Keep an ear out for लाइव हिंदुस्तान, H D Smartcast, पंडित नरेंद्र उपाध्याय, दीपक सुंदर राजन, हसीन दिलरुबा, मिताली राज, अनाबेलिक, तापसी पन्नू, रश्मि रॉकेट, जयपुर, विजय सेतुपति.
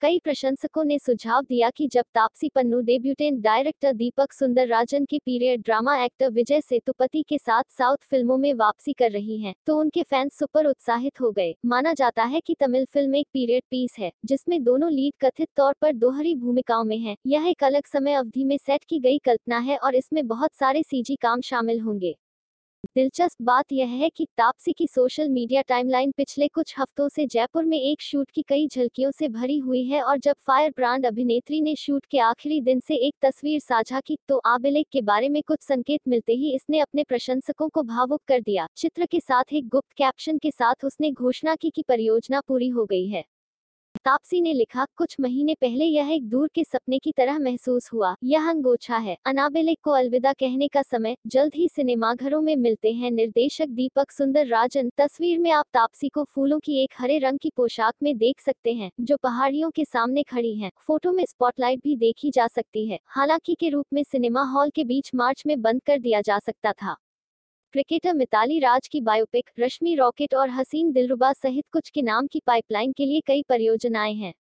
कई प्रशंसकों ने सुझाव दिया कि जब तापसी पन्नू डेब्यूटेंट डायरेक्टर दीपक सुंदर राजन के period drama actor विजय सेतुपति के साथ साउथ फिल्मों में वापसी कर रही हैं, तो उनके फैंस सुपर उत्साहित हो गए। माना जाता है कि तमिल फिल्म एक पीरियड पीस है जिसमें दोनों लीड कथित तौर पर दोहरी भूमिकाओं में हैं। यह एक अलग समय अवधि में सेट की गई कल्पना है और इसमें बहुत सारे सीजी काम शामिल होंगे। दिलचस्प बात यह है कि तापसी की सोशल मीडिया टाइमलाइन पिछले कुछ हफ्तों से जयपुर में एक शूट की कई झलकियों से भरी हुई है और जब फायर ब्रांड अभिनेत्री ने शूट के आखिरी दिन से एक तस्वीर साझा की तो आबिलेक के बारे में कुछ संकेत मिलते ही इसने अपने प्रशंसकों को भावुक कर दिया। चित्र के साथ एक गुप्त कैप्शन के साथ उसने घोषणा की कि परियोजना पूरी हो गई है। तापसी ने लिखा, कुछ महीने पहले यह एक दूर के सपने की तरह महसूस हुआ। यह अंगोछा है, अनाबेलिक को अलविदा कहने का समय। जल्द ही सिनेमाघरों में मिलते हैं। निर्देशक दीपक सुंदर राजन। तस्वीर में आप तापसी को फूलों की एक हरे रंग की पोशाक में देख सकते हैं जो पहाड़ियों के सामने खड़ी है। फोटो में स्पॉटलाइट भी देखी जा सकती है। हालांकि के रूप में सिनेमा हॉल के बीच मार्च में बंद कर दिया जा सकता था। क्रिकेटर मिताली राज की बायोपिक, रश्मि रॉकेट और हसीन दिलरुबा सहित कुछ के नाम की पाइपलाइन के लिए कई परियोजनाएं हैं।